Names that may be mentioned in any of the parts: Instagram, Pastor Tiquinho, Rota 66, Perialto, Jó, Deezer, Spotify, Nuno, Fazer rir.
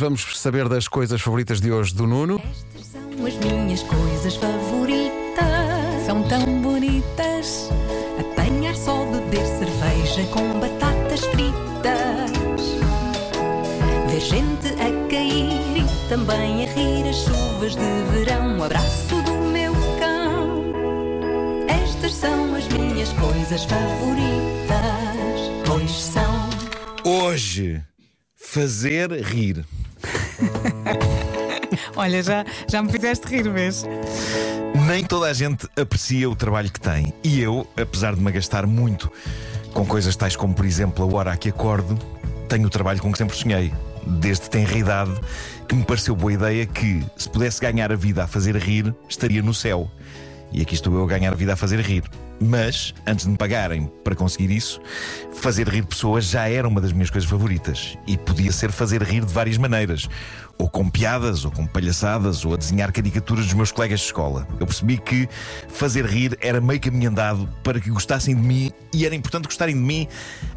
Vamos saber das coisas favoritas de hoje do Nuno. Estas são as minhas coisas favoritas, são tão bonitas. Apanhar só, beber cerveja com batatas fritas, ver gente a cair e também a rir as chuvas de verão, o abraço do meu cão. Estas são as minhas coisas favoritas, pois são. Hoje, fazer rir. Olha, já me fizeste rir mesmo. Nem toda a gente aprecia o trabalho que tem. E eu, apesar de me gastar muito com coisas tais como, por exemplo, a hora a que acordo, tenho o trabalho com que sempre sonhei. Desde tenra idade, que me pareceu boa ideia que, se pudesse ganhar a vida a fazer rir, estaria no céu. E aqui estou eu a ganhar a vida a fazer rir. Mas, antes de me pagarem para conseguir isso, fazer rir pessoas já era uma das minhas coisas favoritas. E podia ser fazer rir de várias maneiras. Ou com piadas, ou com palhaçadas, ou a desenhar caricaturas dos meus colegas de escola. Eu percebi que fazer rir era meio caminho andado para que gostassem de mim. E era importante gostarem de mim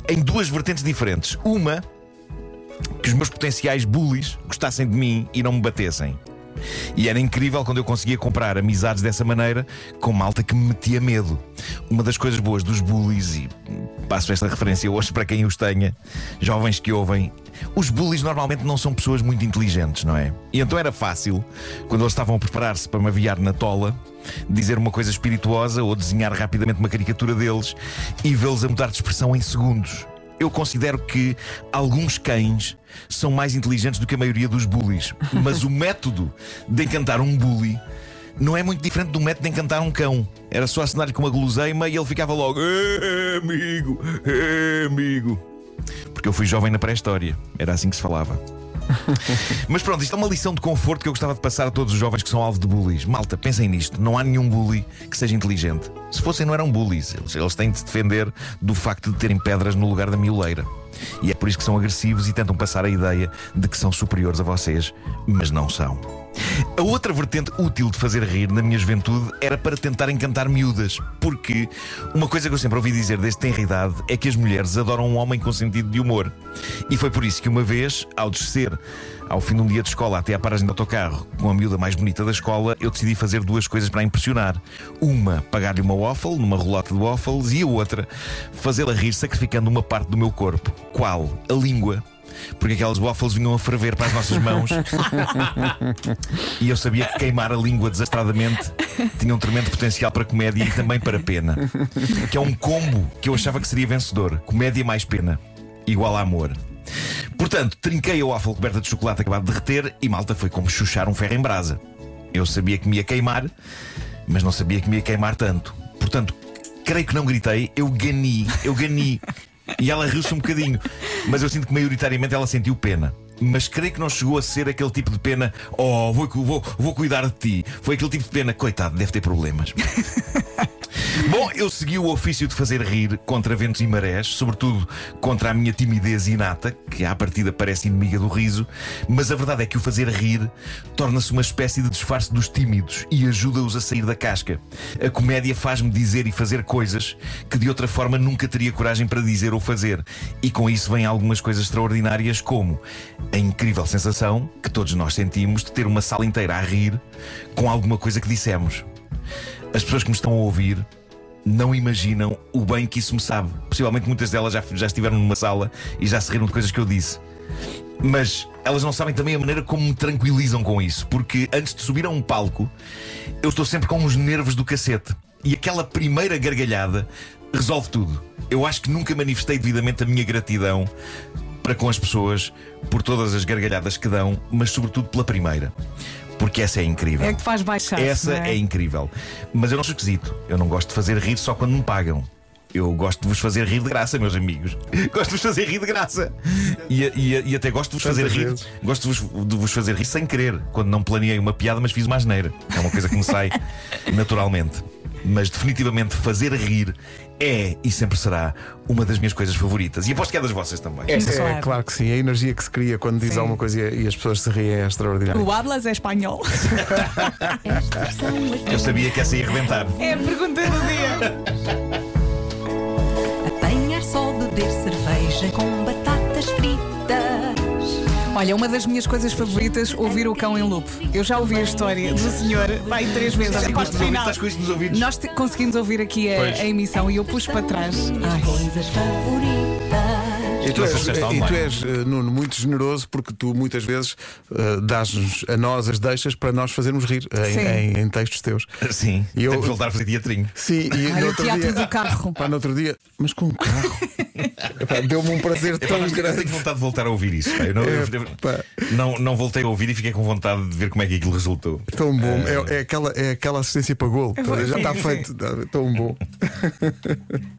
em duas vertentes diferentes. Uma, que os meus potenciais bullies gostassem de mim e não me batessem. E era incrível quando eu conseguia comprar amizades dessa maneira, com malta que me metia medo. Uma das coisas boas dos bullies, e passo esta referência hoje para quem os tenha, jovens que ouvem, os bullies normalmente não são pessoas muito inteligentes, não é? E então era fácil, quando eles estavam a preparar-se para me aviar na tola, dizer uma coisa espirituosa ou desenhar rapidamente uma caricatura deles e vê-los a mudar de expressão em segundos. Eu considero que alguns cães são mais inteligentes do que a maioria dos bullies. Mas o método de encantar um bully não é muito diferente do método de encantar um cão. Era só assinar-lhe com uma guloseima e ele ficava logo: amigo, amigo. Porque eu fui jovem na pré-história, era assim que se falava. Mas pronto, isto é uma lição de conforto que eu gostava de passar a todos os jovens que são alvo de bullies. Malta, pensem nisto, não há nenhum bully que seja inteligente. Se fossem, não eram bullies. Eles têm de se defender do facto de terem pedras no lugar da mioleira. E é por isso que são agressivos e tentam passar a ideia de que são superiores a vocês, mas não são. A outra vertente útil de fazer rir na minha juventude era para tentar encantar miúdas. Porque uma coisa que eu sempre ouvi dizer desde tenra idade é que as mulheres adoram um homem com sentido de humor. E foi por isso que uma vez, ao descer, ao fim de um dia de escola, até à paragem de autocarro, com a miúda mais bonita da escola, eu decidi fazer duas coisas para a impressionar. Uma, pagar-lhe uma waffle, numa rolota de waffles. E a outra, fazê-la rir sacrificando uma parte do meu corpo. Qual? A língua. Porque aquelas waffles vinham a ferver para as nossas mãos. E eu sabia que queimar a língua desastradamente tinha um tremendo potencial para comédia e também para pena. Que é um combo que eu achava que seria vencedor. Comédia mais pena, igual a amor. Portanto, trinquei a waffle coberta de chocolate acabado de derreter. E malta, foi como chuchar um ferro em brasa. Eu sabia que me ia queimar, mas não sabia que me ia queimar tanto. Portanto, creio que não gritei. Eu gani. E ela riu-se um bocadinho, mas eu sinto que maioritariamente ela sentiu pena. Mas creio que não chegou a ser aquele tipo de pena: oh, vou cuidar de ti. Foi aquele tipo de pena: coitado, deve ter problemas. Bom, eu segui o ofício de fazer rir contra ventos e marés, sobretudo contra a minha timidez inata, que à partida parece inimiga do riso. Mas a verdade é que o fazer rir torna-se uma espécie de disfarce dos tímidos e ajuda-os a sair da casca. A comédia faz-me dizer e fazer coisas que de outra forma nunca teria coragem para dizer ou fazer. E com isso vêm algumas coisas extraordinárias, como a incrível sensação que todos nós sentimos de ter uma sala inteira a rir com alguma coisa que dissemos. As pessoas que me estão a ouvir não imaginam o bem que isso me sabe. Possivelmente muitas delas já estiveram numa sala e já se riram de coisas que eu disse. Mas elas não sabem também a maneira como me tranquilizam com isso. Porque antes de subir a um palco, eu estou sempre com uns nervos do cacete. E aquela primeira gargalhada resolve tudo. Eu acho que nunca manifestei devidamente a minha gratidão para com as pessoas por todas as gargalhadas que dão, mas sobretudo pela primeira. Porque essa é incrível. É que faz baixar. Essa é incrível. Mas eu não sou esquisito. Eu não gosto de fazer rir só quando me pagam. Eu gosto de vos fazer rir de graça, meus amigos. Gosto de vos fazer rir de graça. E até gosto de vos fazer rir. Gosto de vos fazer rir sem querer. Quando não planeei uma piada, mas fiz uma asneira. É uma coisa que me sai naturalmente. Mas definitivamente fazer rir é e sempre será uma das minhas coisas favoritas. E aposto que é das vossas também. É claro que sim. A energia que se cria quando diz alguma coisa e as pessoas se riem é extraordinária. O hablas é espanhol. Eu sabia que essa ia arrebentar. É a pergunta do dia. Apanhar só, beber cerveja com batatas fritas, Olha, uma das minhas coisas favoritas, ouvir o cão em loop. Eu já ouvi a história do senhor, vai 3 vezes. Estás com isto nos ouvidos? Nós conseguimos ouvir aqui a emissão e eu puxo para trás. Ai. Coisas favoritas. E tu és, Nuno, muito generoso, porque tu muitas vezes dás-nos a nós as deixas para nós fazermos rir em textos teus. Sim, e eu tenho que voltar a fazer teatrinho. Sim, e no teatro do carro. Pá, no outro dia, mas com o carro. Deu-me um prazer tão grande. Tenho vontade de voltar a ouvir isso. Eu não voltei a ouvir e fiquei com vontade de ver como é que aquilo resultou. Tão bom. É aquela assistência para gol. Já está feito. Tão bom.